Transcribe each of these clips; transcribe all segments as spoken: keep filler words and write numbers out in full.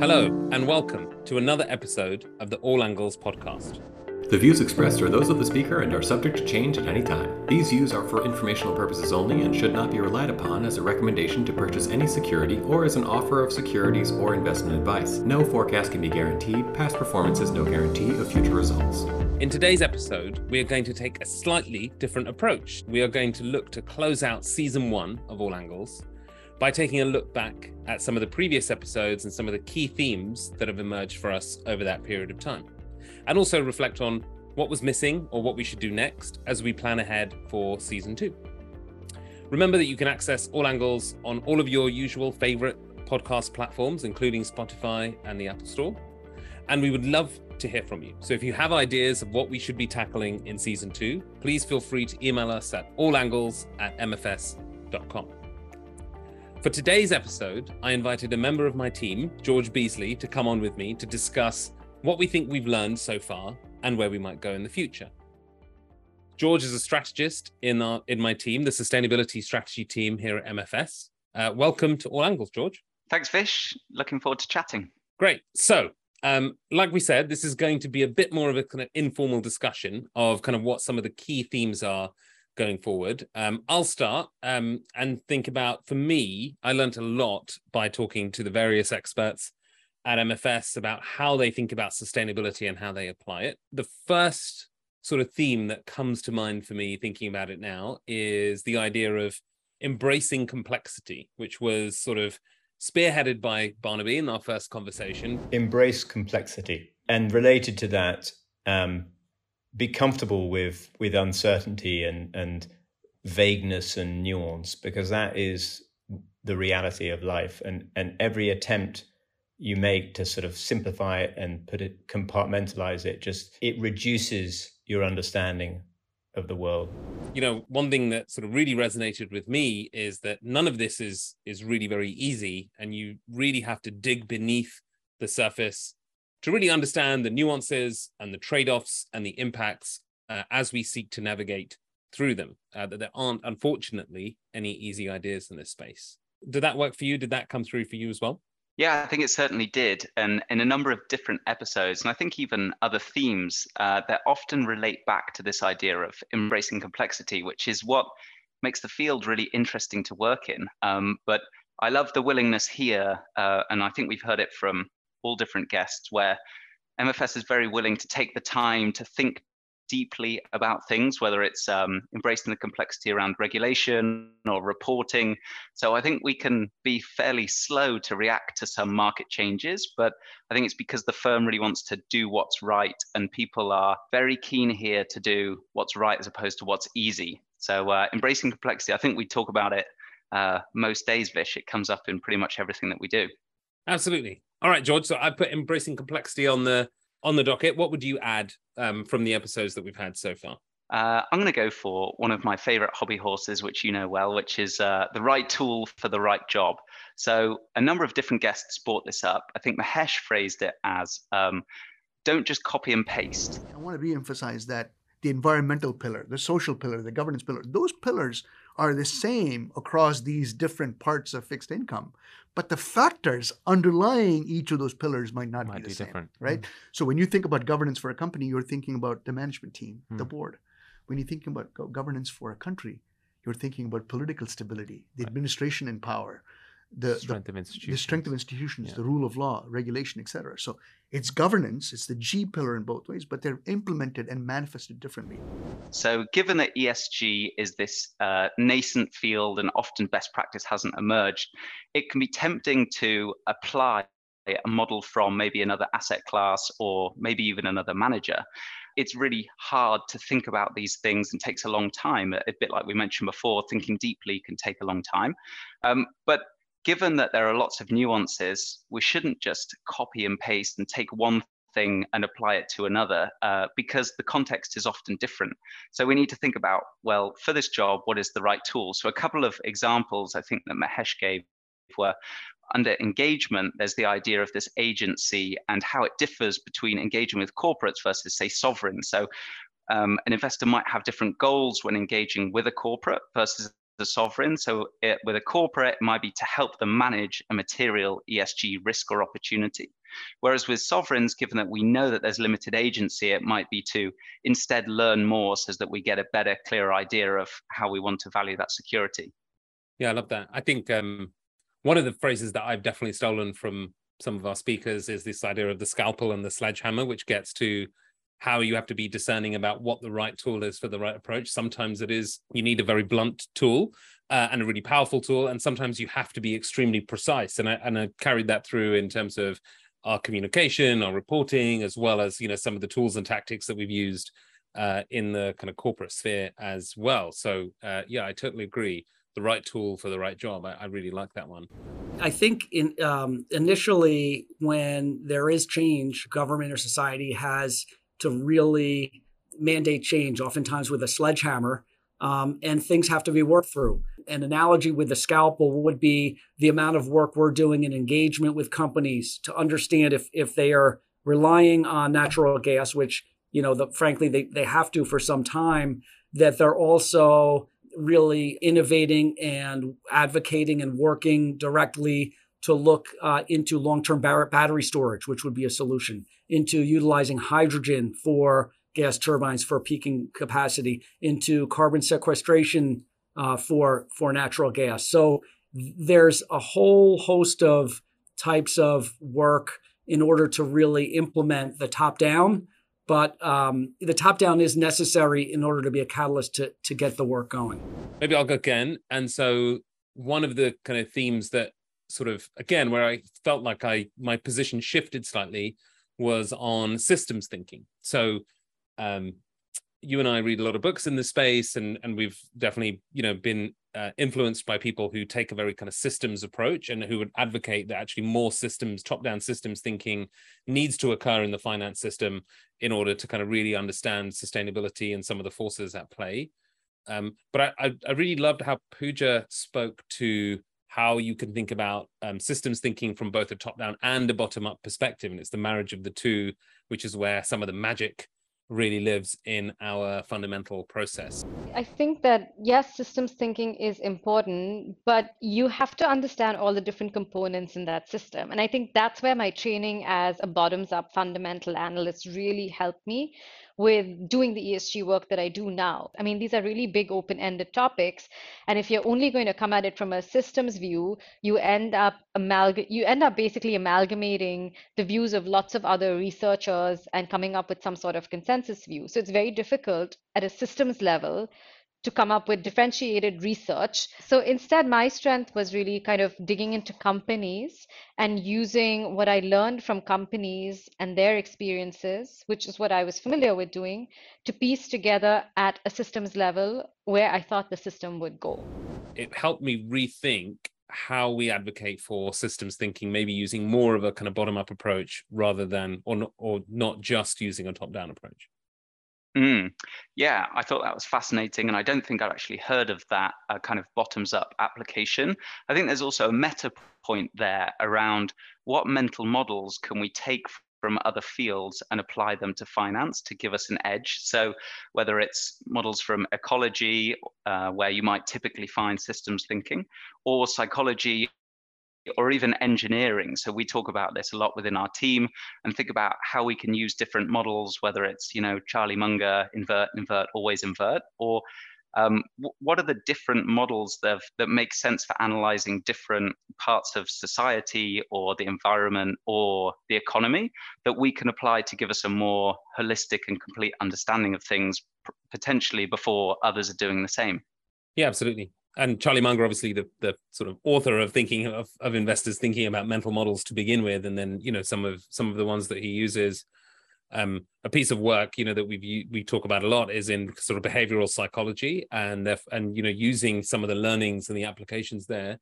Hello, and welcome to another episode of the All Angles podcast. The views expressed are those of the speaker and are subject to change at any time. These views are for informational purposes only and should not be relied upon as a recommendation to purchase any security or as an offer of securities or investment advice. No forecast can be guaranteed. Past performance is no guarantee of future results. In today's episode, we are going to take a slightly different approach. We are going to look to close out season one of All Angles by taking a look back at some of the previous episodes and some of the key themes that have emerged for us over that period of time, and also reflect on what was missing or what we should do next as we plan ahead for season two. Remember that you can access All Angles on all of your usual favorite podcast platforms, including Spotify and the Apple Store. And we would love to hear from you. So if you have ideas of what we should be tackling in season two, please feel free to email us at all angles at m f s dot com. For today's episode, I invited a member of my team, George Beasley, to come on with me to discuss what we think we've learned so far and where we might go in the future. George is a strategist in our in my team, the sustainability strategy team here at M F S. Uh, welcome to All Angles, George. Thanks, Vish. Looking forward to chatting. Great. So, um, like we said, this is going to be a bit more of a kind of informal discussion of kind of what some of the key themes are going forward. Um, I'll start um, and think about, for me, I learned a lot by talking to the various experts at M F S about how they think about sustainability and how they apply it. The first sort of theme that comes to mind for me thinking about it now is the idea of embracing complexity, which was sort of spearheaded by Barnaby in our first conversation. Embrace complexity. And related to that, um, be comfortable with with uncertainty and, and vagueness and nuance, because that is the reality of life. And, and every attempt you make to sort of simplify it and put it, compartmentalize it, just it reduces your understanding of the world. You know, one thing that sort of really resonated with me is that none of this is is really very easy, and you really have to dig beneath the surface to really understand the nuances and the trade-offs and the impacts uh, as we seek to navigate through them. Uh, that there aren't, unfortunately, any easy ideas in this space. Did that work for you? Did that come through for you as well? Yeah, I think it certainly did. And in a number of different episodes, and I think even other themes uh, that often relate back to this idea of embracing complexity, which is what makes the field really interesting to work in. Um, but I love the willingness here, uh, and I think we've heard it from all different guests, where M F S is very willing to take the time to think deeply about things, whether it's um, embracing the complexity around regulation or reporting. So I think we can be fairly slow to react to some market changes, but I think it's because the firm really wants to do what's right, and people are very keen here to do what's right as opposed to what's easy. So uh, embracing complexity, I think we talk about it uh, most days, Vish. It comes up in pretty much everything that we do. Absolutely. All right, George. So I put embracing complexity on the on the docket. What would you add um, from the episodes that we've had so far? Uh, I'm going to go for one of my favorite hobby horses, which you know well, which is uh, the right tool for the right job. So a number of different guests brought this up. I think Mahesh phrased it as, um, don't just copy and paste. I want to re-emphasize that the environmental pillar, the social pillar, the governance pillar, those pillars are the same across these different parts of fixed income, but the factors underlying each of those pillars might not might be the be same, different. Right? Mm. So when you think about governance for a company, you're thinking about the management team, mm. the board. When you're thinking about go- governance for a country, you're thinking about political stability, the right. administration in power, the strength the, of institutions, the, strength of institutions yeah. the rule of law, regulation, et cetera. So it's governance, it's the G pillar in both ways, but they're implemented and manifested differently. So given that E S G is this uh, nascent field and often best practice hasn't emerged, it can be tempting to apply a model from maybe another asset class or maybe even another manager. It's really hard to think about these things and takes a long time. A bit like we mentioned before, thinking deeply can take a long time. Um, but Given that there are lots of nuances, we shouldn't just copy and paste and take one thing and apply it to another uh, because the context is often different. So we need to think about, well, for this job, what is the right tool? So a couple of examples I think that Mahesh gave were under engagement, there's the idea of this agency and how it differs between engaging with corporates versus, say, sovereigns. So um, an investor might have different goals when engaging with a corporate versus a sovereign. So it, with a corporate, it might be to help them manage a material E S G risk or opportunity. Whereas with sovereigns, given that we know that there's limited agency, it might be to instead learn more so that we get a better, clearer idea of how we want to value that security. Yeah, I love that. I think um, one of the phrases that I've definitely stolen from some of our speakers is this idea of the scalpel and the sledgehammer, which gets to how you have to be discerning about what the right tool is for the right approach. Sometimes it is you need a very blunt tool uh, and a really powerful tool, and sometimes you have to be extremely precise. And I, and I carried that through in terms of our communication, our reporting, as well as, you know, some of the tools and tactics that we've used uh, in the kind of corporate sphere as well. So uh, yeah, I totally agree. The right tool for the right job. I, I really like that one. I think in um, initially when there is change, government or society has to really mandate change, oftentimes with a sledgehammer, um, and things have to be worked through. An analogy with the scalpel would be the amount of work we're doing in engagement with companies to understand if if they are relying on natural gas, which, you know, the, frankly, they, they have to for some time, that they're also really innovating and advocating and working directly to look uh, into long-term battery storage, which would be a solution, into utilizing hydrogen for gas turbines for peaking capacity, into carbon sequestration uh, for, for natural gas. So there's a whole host of types of work in order to really implement the top-down, but um, the top-down is necessary in order to be a catalyst to, to get the work going. Maybe I'll go again. And so one of the kind of themes that sort of, again, where I felt like I my position shifted slightly was on systems thinking. So um, you and I read a lot of books in this space, and, and we've definitely, you know, been uh, influenced by people who take a very kind of systems approach and who would advocate that actually more systems, top-down systems thinking needs to occur in the finance system in order to kind of really understand sustainability and some of the forces at play. Um, but I, I really loved how Pooja spoke to how you can think about um, systems thinking from both a top-down and a bottom-up perspective. And it's the marriage of the two, which is where some of the magic really lives in our fundamental process. I think that, yes, systems thinking is important, but you have to understand all the different components in that system. And I think that's where my training as a bottoms-up fundamental analyst really helped me with doing the E S G work that I do now. I mean, these are really big open-ended topics. And if you're only going to come at it from a systems view, you end up amalg- you end up basically amalgamating the views of lots of other researchers and coming up with some sort of consensus view. So it's very difficult at a systems level to come up with differentiated research. So instead, my strength was really kind of digging into companies and using what I learned from companies and their experiences, which is what I was familiar with doing, to piece together at a systems level where I thought the system would go. It helped me rethink how we advocate for systems thinking, maybe using more of a kind of bottom-up approach rather than, or, or not just using a top-down approach. Mm. Yeah, I thought that was fascinating. And I don't think I'd actually heard of that uh, kind of bottoms up application. I think there's also a meta point there around what mental models can we take from other fields and apply them to finance to give us an edge. So whether it's models from ecology, uh, where you might typically find systems thinking, or psychology, or even engineering. So we talk about this a lot within our team and think about how we can use different models, whether it's, you know, Charlie Munger, invert, invert, always invert, or um, w- what are the different models that, that make sense for analyzing different parts of society or the environment or the economy that we can apply to give us a more holistic and complete understanding of things p- potentially before others are doing the same. Yeah, absolutely. And Charlie Munger, obviously, the, the sort of author of thinking of, of investors thinking about mental models to begin with, and then, you know, some of some of the ones that he uses. Um, a piece of work, you know, that we we talk about a lot is in sort of behavioral psychology, and and you know, using some of the learnings and the applications there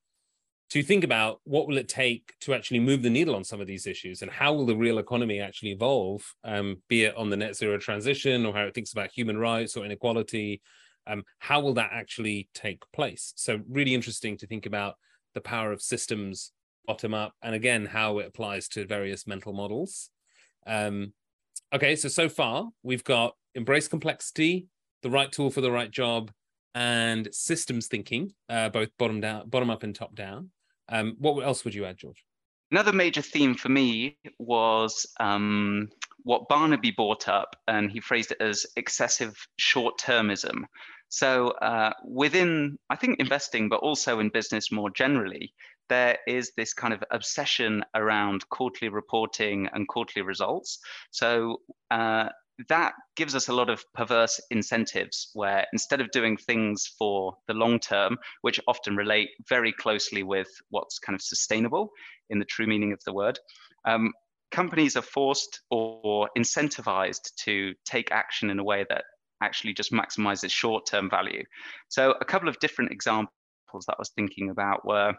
to think about what will it take to actually move the needle on some of these issues, and how will the real economy actually evolve, um, be it on the net zero transition or how it thinks about human rights or inequality. Um, how will that actually take place? So really interesting to think about the power of systems bottom up, and again, how it applies to various mental models. Um, okay, so so far we've got embrace complexity, the right tool for the right job, and systems thinking, uh, both bottom down, bottom up and top down. Um, what else would you add, George? Another major theme for me was um, what Barnaby brought up, and he phrased it as excessive short-termism. So uh, within, I think, investing, but also in business more generally, there is this kind of obsession around quarterly reporting and quarterly results. So uh, that gives us a lot of perverse incentives where instead of doing things for the long term, which often relate very closely with what's kind of sustainable in the true meaning of the word, um, companies are forced or incentivized to take action in a way that actually just maximizes short-term value. So a couple of different examples that I was thinking about were,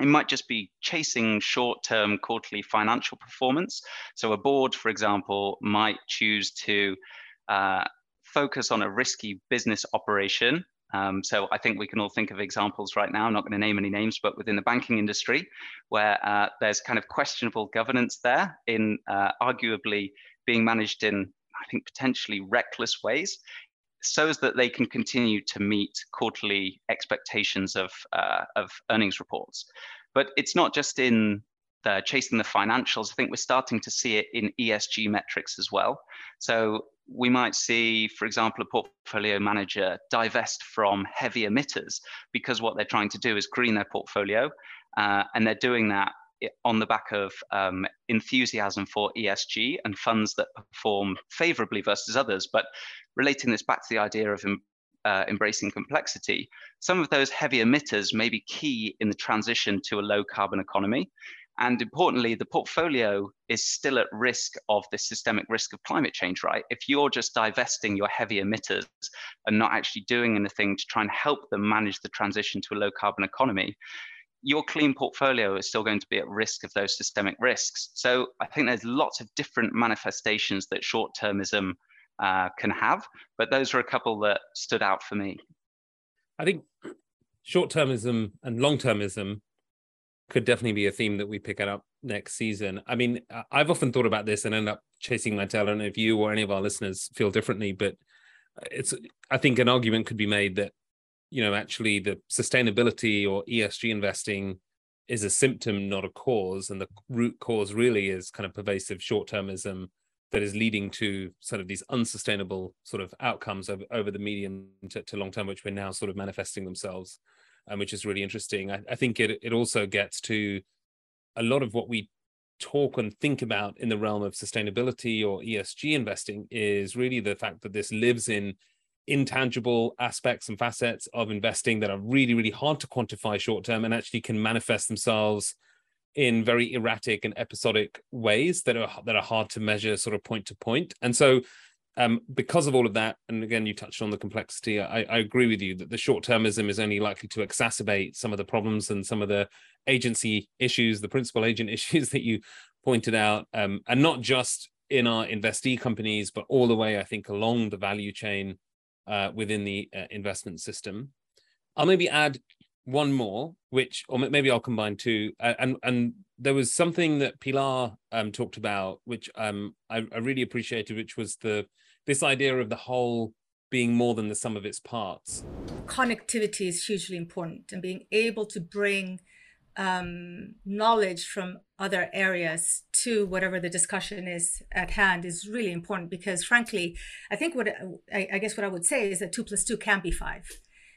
it might just be chasing short-term quarterly financial performance. So a board, for example, might choose to uh, focus on a risky business operation. Um, so I think we can all think of examples right now, I'm not going to name any names, but within the banking industry, where uh, there's kind of questionable governance there in uh, arguably being managed in, I think, potentially reckless ways, so that they can continue to meet quarterly expectations of, uh, of earnings reports. But it's not just in the chasing the financials. I think we're starting to see it in E S G metrics as well. So we might see, for example, a portfolio manager divest from heavy emitters because what they're trying to do is green their portfolio, uh, and they're doing that on the back of um, enthusiasm for E S G and funds that perform favorably versus others. But relating this back to the idea of uh, embracing complexity, some of those heavy emitters may be key in the transition to a low carbon economy. And importantly, the portfolio is still at risk of the systemic risk of climate change, right? If you're just divesting your heavy emitters and not actually doing anything to try and help them manage the transition to a low carbon economy, your clean portfolio is still going to be at risk of those systemic risks. So I think there's lots of different manifestations that short-termism uh, can have, but those are a couple that stood out for me. I think short-termism and long-termism could definitely be a theme that we pick up next season. I mean, I've often thought about this and end up chasing my tail. I don't know if you or any of our listeners feel differently, but it's, I think an argument could be made that, you know, actually the sustainability or E S G investing is a symptom, not a cause. And the root cause really is kind of pervasive short-termism that is leading to sort of these unsustainable sort of outcomes over, over the medium to, to long term, which we're now sort of manifesting themselves, um, which is really interesting. I, I think it, it also gets to a lot of what we talk and think about in the realm of sustainability or E S G investing is really the fact that this lives in intangible aspects and facets of investing that are really, really hard to quantify short term and actually can manifest themselves in very erratic and episodic ways that are that are hard to measure sort of point to point. And so um, because of all of that, and again, you touched on the complexity, I, I agree with you that the short termism is only likely to exacerbate some of the problems and some of the agency issues, the principal agent issues that you pointed out, um, and not just in our investee companies, but all the way, I think, along the value chain Uh, within the uh, investment system. I'll maybe add one more, which, or maybe I'll combine two. Uh, and and there was something that Pilar um, talked about, which um, I, I really appreciated, which was the this idea of the whole being more than the sum of its parts. Connectivity is hugely important, and being able to bring um, knowledge from other areas to whatever the discussion is at hand is really important, because frankly, I think what I, I guess what I would say is that two plus two can be five.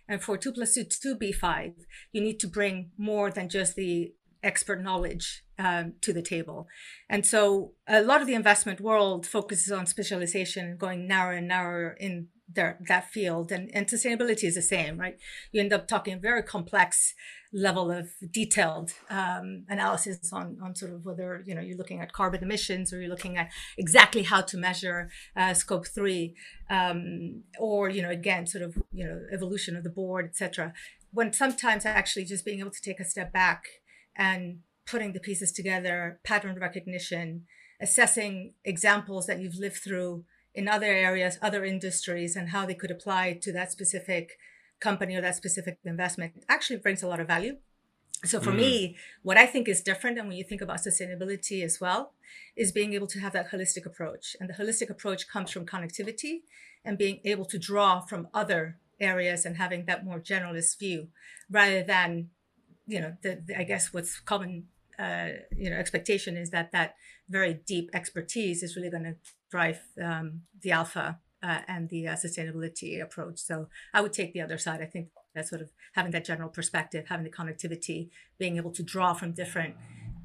And for two plus two to be five, you need to bring more than just the expert knowledge um, to the table. And so a lot of the investment world focuses on specialization, going narrower and narrower in their, that field. And, and sustainability is the same, right? You end up talking very complex level of detailed um, analysis on, on sort of whether, you know, you're looking at carbon emissions, or you're looking at exactly how to measure uh, scope three, um, or, you know, again, sort of, you know, evolution of the board, et cetera. When sometimes actually just being able to take a step back and putting the pieces together, pattern recognition, assessing examples that you've lived through in other areas, other industries, and how they could apply to that specific company or that specific investment actually brings a lot of value. So for mm. me, what I think is different, and when you think about sustainability as well, is being able to have that holistic approach. And the holistic approach comes from connectivity and being able to draw from other areas and having that more generalist view rather than, you know, the, the, I guess what's common, uh, you know, expectation is that that very deep expertise is really going to drive um, the alpha uh, and the uh, sustainability approach. So I would take the other side. I think that sort of having that general perspective, having the connectivity, being able to draw from different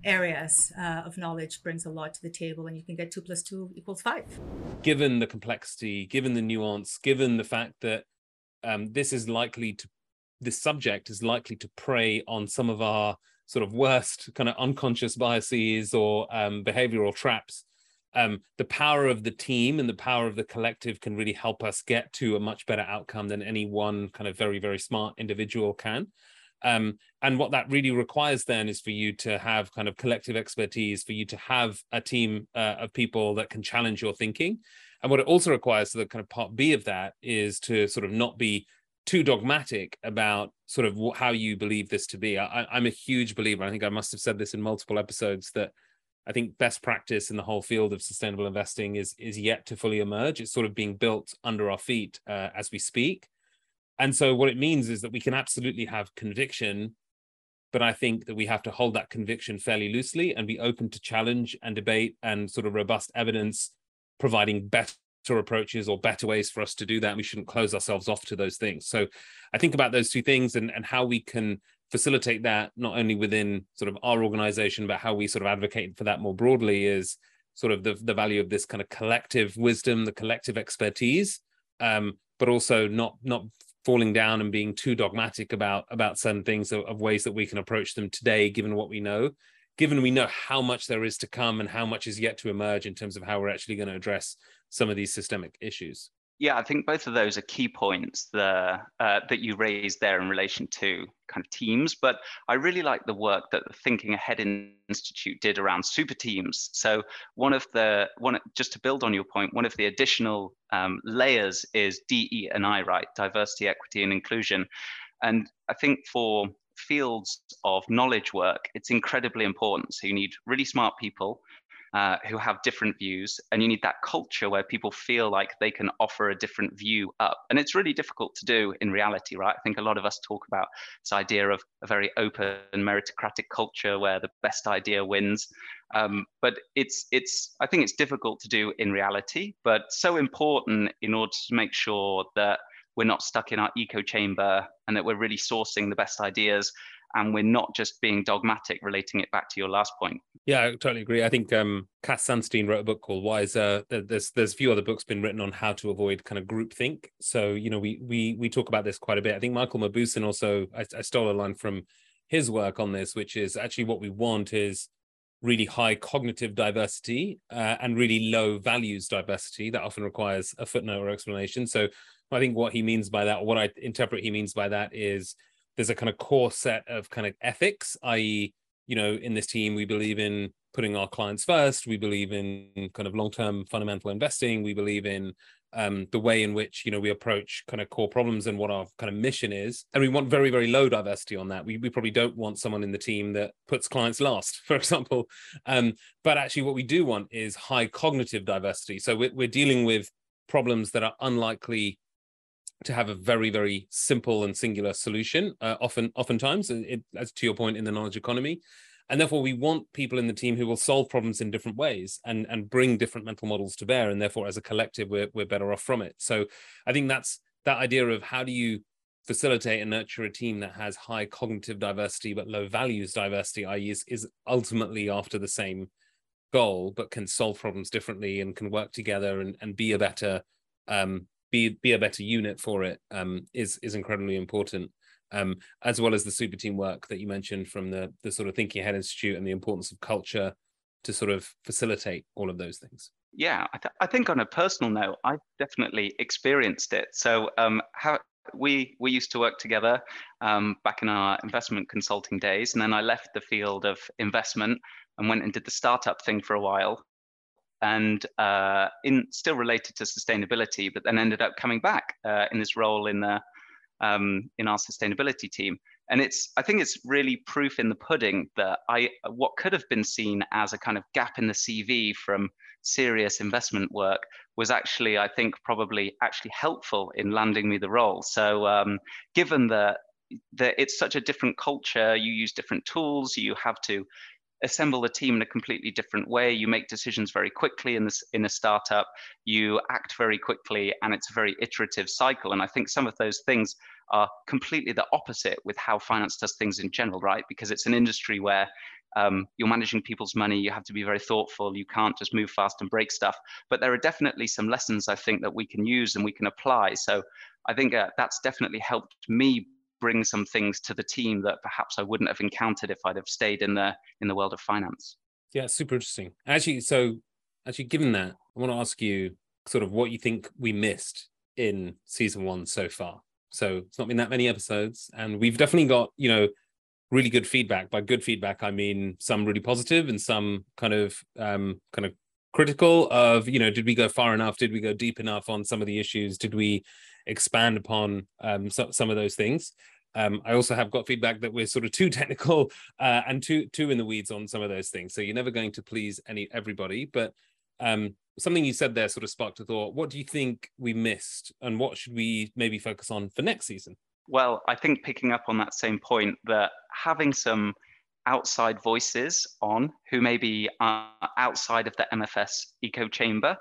areas uh, of knowledge brings a lot to the table, and you can get two plus two equals five. Given the complexity, given the nuance, given the fact that um, this is likely to, this subject is likely to prey on some of our sort of worst kind of unconscious biases or um, behavioral traps, um, the power of the team and the power of the collective can really help us get to a much better outcome than any one kind of very, very smart individual can. Um, and what that really requires then is for you to have kind of collective expertise, for you to have a team uh, of people that can challenge your thinking. And what it also requires, so the kind of part B of that, is to sort of not be too dogmatic about sort of how you believe this to be. I, I'm a huge believer, I think I must have said this in multiple episodes, that I think best practice in the whole field of sustainable investing is, is yet to fully emerge. It's sort of being built under our feet uh, as we speak. And so what it means is that we can absolutely have conviction, but I think that we have to hold that conviction fairly loosely and be open to challenge and debate and sort of robust evidence, providing better approaches or better ways for us to do that. And we shouldn't close ourselves off to those things. So I think about those two things and, and how we can facilitate that, not only within sort of our organization, but how we sort of advocate for that more broadly is sort of the, the value of this kind of collective wisdom, the collective expertise, um, but also not not... falling down and being too dogmatic about about certain things of, of ways that we can approach them today, given what we know, given we know how much there is to come and how much is yet to emerge in terms of how we're actually going to address some of these systemic issues. Yeah, I think both of those are key points the, uh, that you raised there in relation to kind of teams. But I really like the work that the Thinking Ahead Institute did around super teams. So one of the one just to build on your point, one of the additional um, layers is D E and I, right? Diversity, equity, and inclusion. And I think for fields of knowledge work, it's incredibly important. So you need really smart people Uh, who have different views, and you need that culture where people feel like they can offer a different view up. And it's really difficult to do in reality, right? I think a lot of us talk about this idea of a very open meritocratic culture where the best idea wins. Um, but it's, it's, I think it's difficult to do in reality, but so important in order to make sure that we're not stuck in our echo chamber and that we're really sourcing the best ideas. And we're not just being dogmatic, relating it back to your last point. Yeah, I totally agree. I think um, Cass Sunstein wrote a book called Wiser. There's there's a few other books been written on how to avoid kind of groupthink. So, you know, we we we talk about this quite a bit. I think Michael Mauboussin also, I, I stole a line from his work on this, which is actually what we want is really high cognitive diversity uh, and really low values diversity. That often requires a footnote or explanation. So I think what he means by that, or what I interpret he means by that is, there's a kind of core set of kind of ethics, that is, you know, in this team, we believe in putting our clients first. We believe in kind of long-term fundamental investing. We believe in um, the way in which, you know, we approach kind of core problems and what our kind of mission is. And we want very, very low diversity on that. We, we probably don't want someone in the team that puts clients last, for example. Um, but actually what we do want is high cognitive diversity. So we're, we're dealing with problems that are unlikely to have a very, very simple and singular solution, uh, often, oftentimes, it, as to your point, in the knowledge economy. And therefore, we want people in the team who will solve problems in different ways and, and bring different mental models to bear. And therefore, as a collective, we're, we're better off from it. So I think that's that idea of how do you facilitate and nurture a team that has high cognitive diversity but low values diversity, that is is, is ultimately after the same goal, but can solve problems differently and can work together and, and be a better um Be, be a better unit for it um, is, is incredibly important, um, as well as the super team work that you mentioned from the, the sort of Thinking Ahead Institute and the importance of culture to sort of facilitate all of those things. Yeah, I, th I think on a personal note, I've definitely experienced it. So um, how we, we used to work together um, back in our investment consulting days, and then I left the field of investment and went and did the startup thing for a while. And uh, in still related to sustainability, but then ended up coming back uh, in this role in the um, in our sustainability team. And it's I think it's really proof in the pudding that I what could have been seen as a kind of gap in the C V from serious investment work was actually, I think, probably actually helpful in landing me the role. So um, given that, that it's such a different culture, you use different tools, you have to assemble the team in a completely different way, you make decisions very quickly in this in a startup, you act very quickly, and it's a very iterative cycle. And I think some of those things are completely the opposite with how finance does things in general, right? Because it's an industry where um, you're managing people's money, you have to be very thoughtful, you can't just move fast and break stuff. But there are definitely some lessons, I think, that we can use and we can apply. So I think uh, that's definitely helped me bring some things to the team that perhaps I wouldn't have encountered if I'd have stayed in the in the world of finance. Yeah, super interesting. Actually, so actually, given that, I want to ask you sort of what you think we missed in season one so far. So it's not been that many episodes, and we've definitely got, you know, really good feedback. By good feedback, I mean some really positive and some kind of um, kind of critical of, you know, did we go far enough? Did we go deep enough on some of the issues? Did we expand upon um, so, some of those things? Um, I also have got feedback that we're sort of too technical uh, and too too in the weeds on some of those things. So you're never going to please any everybody. But um, something you said there sort of sparked a thought. What do you think we missed, and what should we maybe focus on for next season? Well, I think picking up on that same point, that having some outside voices on who maybe are outside of the M F S echo chamber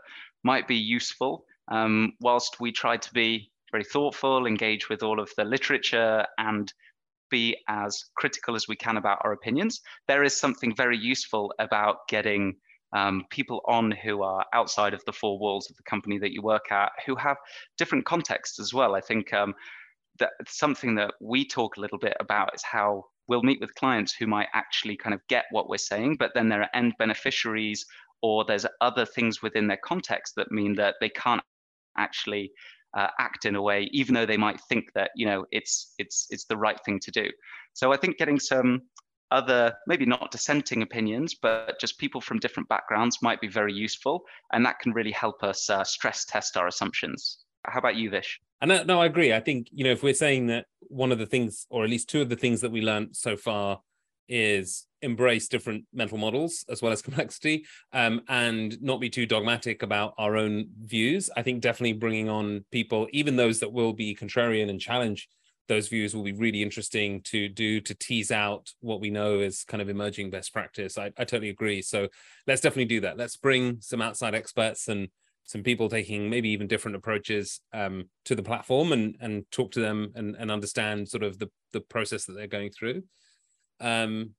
might be useful. Um, whilst we try to be very thoughtful, engage with all of the literature, and be as critical as we can about our opinions, there is something very useful about getting um, people on who are outside of the four walls of the company that you work at, who have different contexts as well. I think um, that something that we talk a little bit about is how we'll meet with clients who might actually kind of get what we're saying, but then there are end beneficiaries, or there's other things within their context that mean that they can't actually uh, act in a way, even though they might think that, you know, it's it's it's the right thing to do. So I think getting some other, maybe not dissenting opinions, but just people from different backgrounds might be very useful, and that can really help us uh, stress test our assumptions. How about you, Vish? And uh, no, I agree. I think, you know, if we're saying that one of the things, or at least two of the things that we learned so far, is embrace different mental models as well as complexity, um, and not be too dogmatic about our own views. I think definitely bringing on people, even those that will be contrarian and challenge those views, will be really interesting to do, to tease out what we know is kind of emerging best practice. I, I totally agree. So let's definitely do that. Let's bring some outside experts and some people taking maybe even different approaches um, to the platform, and and talk to them and, and understand sort of the, the process that they're going through. Um,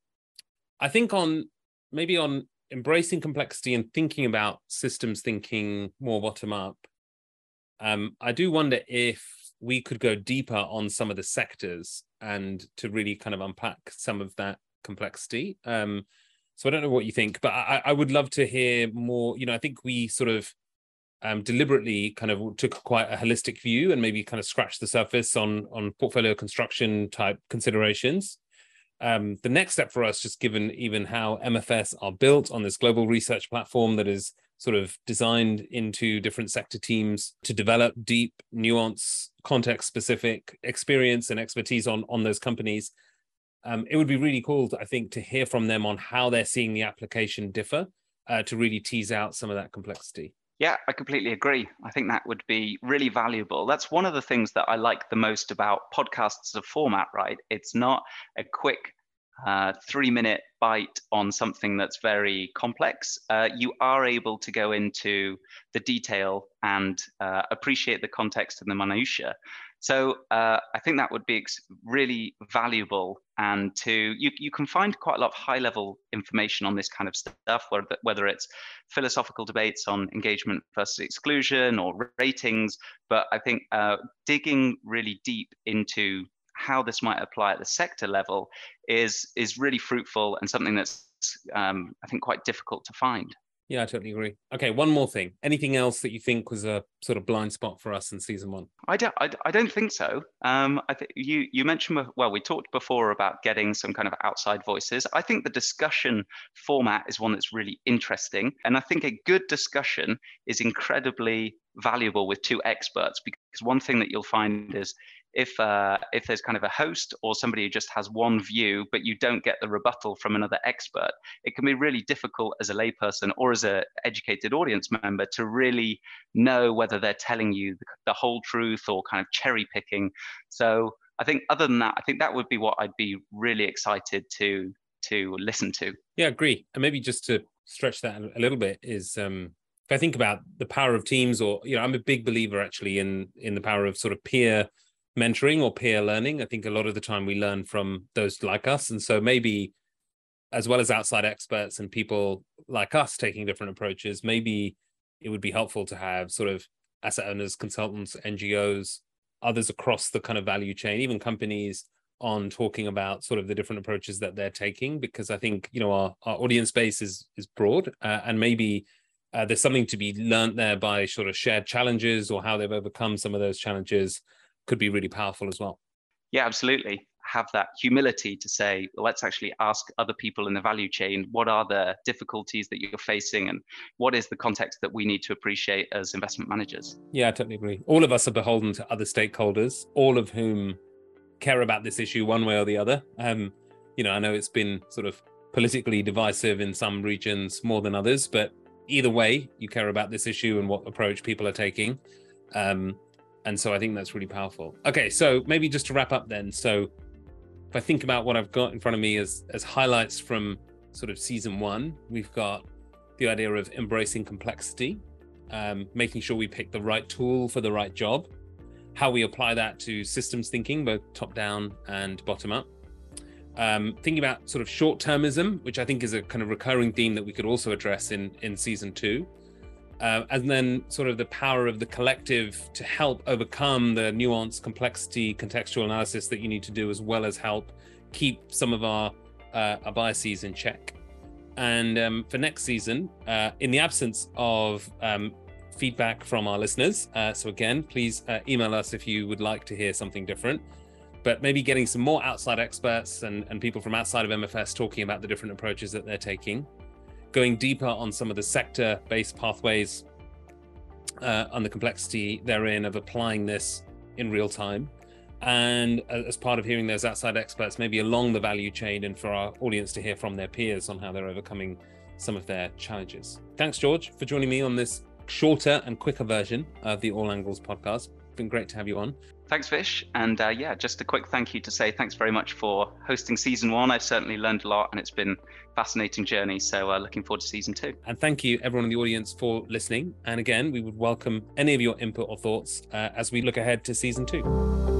I think on maybe on embracing complexity and thinking about systems thinking more bottom up, um, I do wonder if we could go deeper on some of the sectors and to really kind of unpack some of that complexity. Um, so I don't know what you think, but I, I would love to hear more. You know, I think we sort of um, deliberately kind of took quite a holistic view and maybe kind of scratched the surface on, on portfolio construction type considerations. Um, the next step for us, just given even how M F S are built on this global research platform that is sort of designed into different sector teams to develop deep, nuanced, context-specific experience and expertise on, on those companies, um, it would be really cool, I think, to hear from them on how they're seeing the application differ uh, to really tease out some of that complexity. Yeah, I completely agree. I think that would be really valuable. That's one of the things that I like the most about podcasts as a format, right? It's not a quick uh, three-minute bite on something that's very complex. Uh, you are able to go into the detail and uh, appreciate the context and the minutiae. So uh, I think that would be really valuable, and to you, you can find quite a lot of high-level information on this kind of stuff, whether, whether it's philosophical debates on engagement versus exclusion or ratings. But I think uh, digging really deep into how this might apply at the sector level is is really fruitful, and something that's um, I think quite difficult to find. Yeah, I totally agree. Okay, one more thing. Anything else that you think was a sort of blind spot for us in season one? I don't, I, I don't think so. Um, I think you you mentioned, well, we talked before about getting some kind of outside voices. I think the discussion format is one that's really interesting, and I think a good discussion is incredibly valuable with two experts, because one thing that you'll find is if uh, if there's kind of a host or somebody who just has one view, but you don't get the rebuttal from another expert, it can be really difficult as a layperson or as an educated audience member to really know whether they're telling you the whole truth or kind of cherry picking. So I think other than that, I think that would be what I'd be really excited to to listen to. Yeah, I agree. And maybe just to stretch that a little bit is, um, if I think about the power of teams, or, you know, I'm a big believer actually in in the power of sort of peer mentoring or peer learning. I think a lot of the time we learn from those like us. And so maybe, as well as outside experts and people like us taking different approaches, maybe it would be helpful to have sort of asset owners, consultants, N G Os, others across the kind of value chain, even companies, on talking about sort of the different approaches that they're taking, because I think, you know, our, our audience base is is broad, uh, and maybe uh, there's something to be learned there by sort of shared challenges, or how they've overcome some of those challenges could be really powerful as well. Yeah, absolutely. Have that humility to say, well, let's actually ask other people in the value chain, what are the difficulties that you're facing and what is the context that we need to appreciate as investment managers? Yeah, I totally agree. All of us are beholden to other stakeholders, all of whom care about this issue one way or the other. Um, you know, I know it's been sort of politically divisive in some regions more than others, but either way, you care about this issue and what approach people are taking. Um, and so I think that's really powerful. Okay, so maybe just to wrap up then. So if I think about what I've got in front of me as, as highlights from sort of season one, we've got the idea of embracing complexity, um, making sure we pick the right tool for the right job, how we apply that to systems thinking, both top-down and bottom-up. Um, thinking about sort of short-termism, which I think is a kind of recurring theme that we could also address in, in season two. Uh, and then sort of the power of the collective to help overcome the nuance, complexity, contextual analysis that you need to do, as well as help keep some of our, uh, our biases in check. And um, for next season, uh, in the absence of um, feedback from our listeners, uh, so again, please uh, email us if you would like to hear something different, but maybe getting some more outside experts and, and people from outside of M F S talking about the different approaches that they're taking, going deeper on some of the sector-based pathways uh, on the complexity therein of applying this in real time, and as part of hearing those outside experts, maybe along the value chain, and for our audience to hear from their peers on how they're overcoming some of their challenges. Thanks, George, for joining me on this shorter and quicker version of the All Angles podcast. It's been great to have you on. Thanks, Vish. And uh, yeah, just a quick thank you to say thanks very much for hosting season one. I've certainly learned a lot and it's been a fascinating journey. So uh, looking forward to season two. And thank you everyone in the audience for listening. And again, we would welcome any of your input or thoughts uh, as we look ahead to season two.